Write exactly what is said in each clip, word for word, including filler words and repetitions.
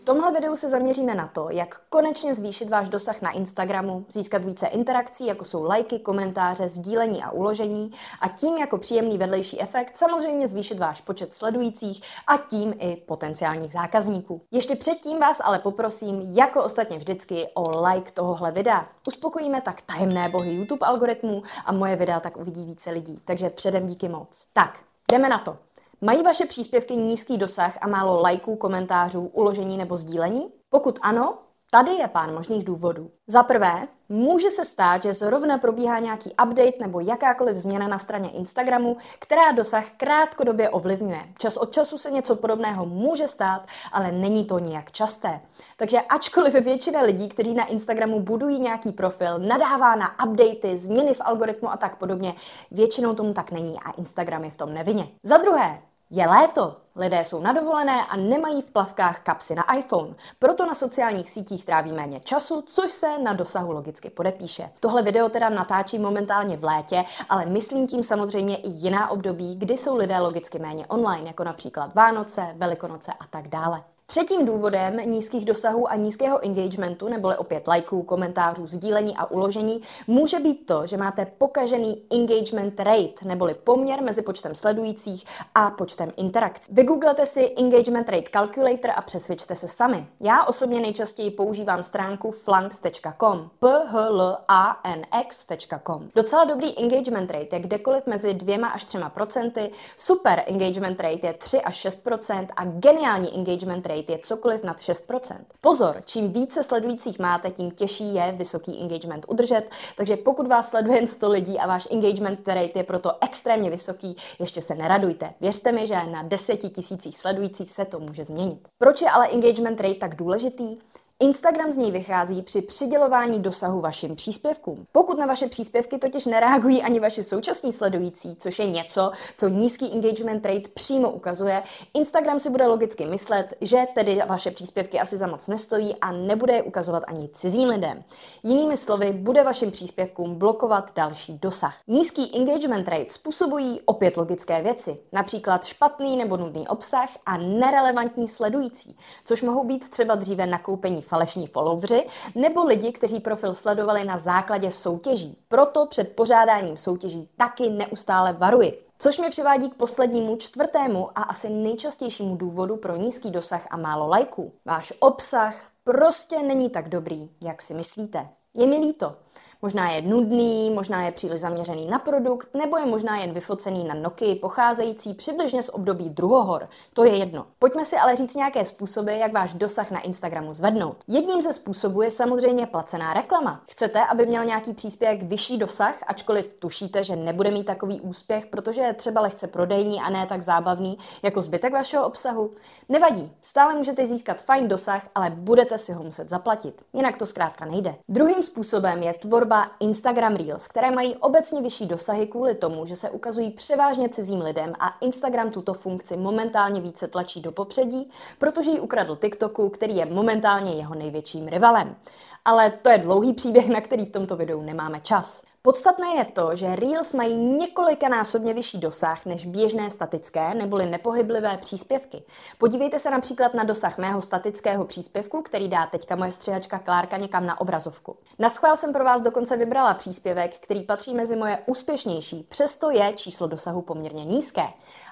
V tomhle videu se zaměříme na to, jak konečně zvýšit váš dosah na Instagramu, získat více interakcí, jako jsou lajky, komentáře, sdílení a uložení a tím jako příjemný vedlejší efekt samozřejmě zvýšit váš počet sledujících a tím i potenciálních zákazníků. Ještě předtím vás ale poprosím, jako ostatně vždycky, o like tohohle videa. Uspokojíme tak tajemné bohy YouTube algoritmů a moje videa tak uvidí více lidí, takže předem díky moc. Tak, jdeme na to. Mají vaše příspěvky nízký dosah a málo lajků, komentářů, uložení nebo sdílení? Pokud ano, tady je pár možných důvodů. Za prvé, může se stát, že zrovna probíhá nějaký update nebo jakákoliv změna na straně Instagramu, která dosah krátkodobě ovlivňuje. Čas od času se něco podobného může stát, ale není to nijak časté. Takže ačkoliv většina lidí, kteří na Instagramu budují nějaký profil, nadává na updaty, změny v algoritmu a tak podobně, většinou tomu tak není a Instagram je v tom nevinně. Za druhé, je léto. Lidé jsou na dovolené a nemají v plavkách kapsy na iPhone. Proto na sociálních sítích tráví méně času, což se na dosahu logicky podepíše. Tohle video teda natáčím momentálně v létě, ale myslím tím samozřejmě i jiná období, kdy jsou lidé logicky méně online, jako například Vánoce, Velikonoce a tak dále. Třetím důvodem nízkých dosahů a nízkého engagementu, neboli opět lajků, komentářů, sdílení a uložení, může být to, že máte pokažený engagement rate, neboli poměr mezi počtem sledujících a počtem interakcí. Vygooglete si engagement rate calculator a přesvědčte se sami. Já osobně nejčastěji používám stránku flanks tečka com. P H L A N X tečka com. Docela dobrý engagement rate je kdekoliv mezi dvěma až třema procenty, super engagement rate je tři až šest procent a geniální engagement rate je cokoliv nad šest procent. Pozor, čím více sledujících máte, tím těžší je vysoký engagement udržet, takže pokud vás sleduje jen sto lidí a váš engagement rate je proto extrémně vysoký, ještě se neradujte. Věřte mi, že na deset tisíc sledujících se to může změnit. Proč je ale engagement rate tak důležitý? Instagram z něj vychází při přidělování dosahu vašim příspěvkům. Pokud na vaše příspěvky totiž nereagují ani vaši současní sledující, což je něco, co nízký engagement rate přímo ukazuje, Instagram si bude logicky myslet, že tedy vaše příspěvky asi za moc nestojí a nebude je ukazovat ani cizím lidem. Jinými slovy, bude vašim příspěvkům blokovat další dosah. Nízký engagement rate způsobují opět logické věci, například špatný nebo nudný obsah a nerelevantní sledující, což mohou být třeba dříve nakoupení falešní followři, nebo lidi, kteří profil sledovali na základě soutěží. Proto před pořádáním soutěží taky neustále varuji. Což mě přivádí k poslednímu, čtvrtému a asi nejčastějšímu důvodu pro nízký dosah a málo lajků. Váš obsah prostě není tak dobrý, jak si myslíte. Je mi líto. Možná je nudný, možná je příliš zaměřený na produkt, nebo je možná jen vyfocený na Nokii pocházející přibližně z období druhohor. To je jedno. Pojďme si ale říct nějaké způsoby, jak váš dosah na Instagramu zvednout. Jedním ze způsobů je samozřejmě placená reklama. Chcete, aby měl nějaký příspěvek vyšší dosah, ačkoliv tušíte, že nebude mít takový úspěch, protože je třeba lehce prodejní a ne tak zábavný jako zbytek vašeho obsahu? Nevadí, stále můžete získat fajn dosah, ale budete si ho muset zaplatit. Jinak to zkrátka nejde. Druhým způsobem je tvorba Instagram Reels, které mají obecně vyšší dosahy kvůli tomu, že se ukazují převážně cizím lidem a Instagram tuto funkci momentálně více tlačí do popředí, protože ji ukradl TikToku, který je momentálně jeho největším rivalem. Ale to je dlouhý příběh, na který v tomto videu nemáme čas. Podstatné je to, že Reels mají několikanásobně vyšší dosah než běžné statické neboli nepohyblivé příspěvky. Podívejte se například na dosah mého statického příspěvku, který dá teďka moje střihačka Klárka někam na obrazovku. Naschvál jsem pro vás dokonce vybrala příspěvek, který patří mezi moje úspěšnější, přesto je číslo dosahu poměrně nízké.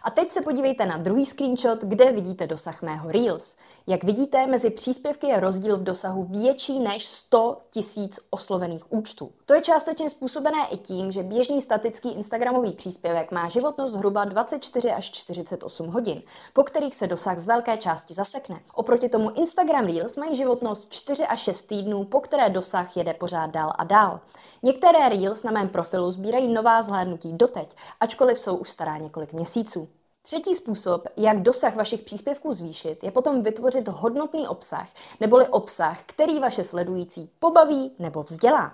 A teď se podívejte na druhý screenshot, kde vidíte dosah mého Reels. Jak vidíte, mezi příspěvky je rozdíl v dosahu větší než sto tisíc oslovených účtů. To je částečně způsob i tím, že běžný statický instagramový příspěvek má životnost zhruba dvacet čtyři až čtyřicet osm hodin, po kterých se dosah z velké části zasekne. Oproti tomu Instagram Reels mají životnost čtyři až šest týdnů, po které dosah jede pořád dál a dál. Některé Reels na mém profilu sbírají nová zhlédnutí doteď, ačkoliv jsou už stará několik měsíců. Třetí způsob, jak dosah vašich příspěvků zvýšit, je potom vytvořit hodnotný obsah, neboli obsah, který vaše sledující pobaví nebo vzdělá.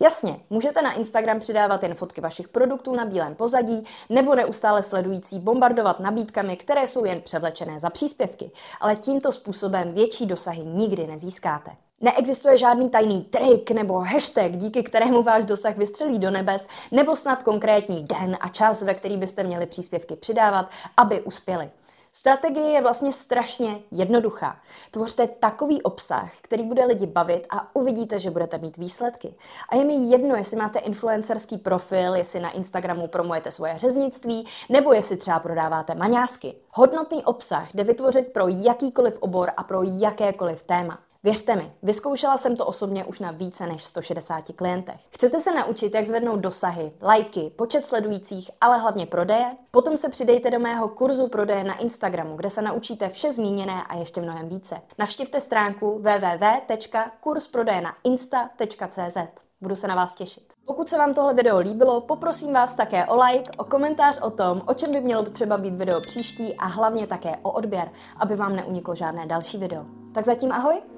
Jasně, můžete na Instagram přidávat jen fotky vašich produktů na bílém pozadí nebo neustále sledující bombardovat nabídkami, které jsou jen převlečené za příspěvky, ale tímto způsobem větší dosahy nikdy nezískáte. Neexistuje žádný tajný trik nebo hashtag, díky kterému váš dosah vystřelí do nebes, nebo snad konkrétní den a čas, ve který byste měli příspěvky přidávat, aby uspěli. Strategie je vlastně strašně jednoduchá. Tvořte takový obsah, který bude lidi bavit a uvidíte, že budete mít výsledky. A je mi jedno, jestli máte influencerský profil, jestli na Instagramu promujete svoje řeznictví, nebo jestli třeba prodáváte maňásky. Hodnotný obsah jde vytvořit pro jakýkoliv obor a pro jakékoliv téma. Věřte mi, vyzkoušela jsem to osobně už na více než sto šedesáti klientech. Chcete se naučit, jak zvednout dosahy, lajky, počet sledujících, ale hlavně prodeje? Potom se přidejte do mého kurzu prodeje na Instagramu, kde se naučíte vše zmíněné a ještě mnohem více. Navštivte stránku w w w tečka kurs prodeje na insta tečka c z. Budu se na vás těšit. Pokud se vám tohle video líbilo, poprosím vás také o like, o komentář o tom, o čem by mělo třeba být video příští a hlavně také o odběr, aby vám neuniklo žádné další video. Tak zatím ahoj!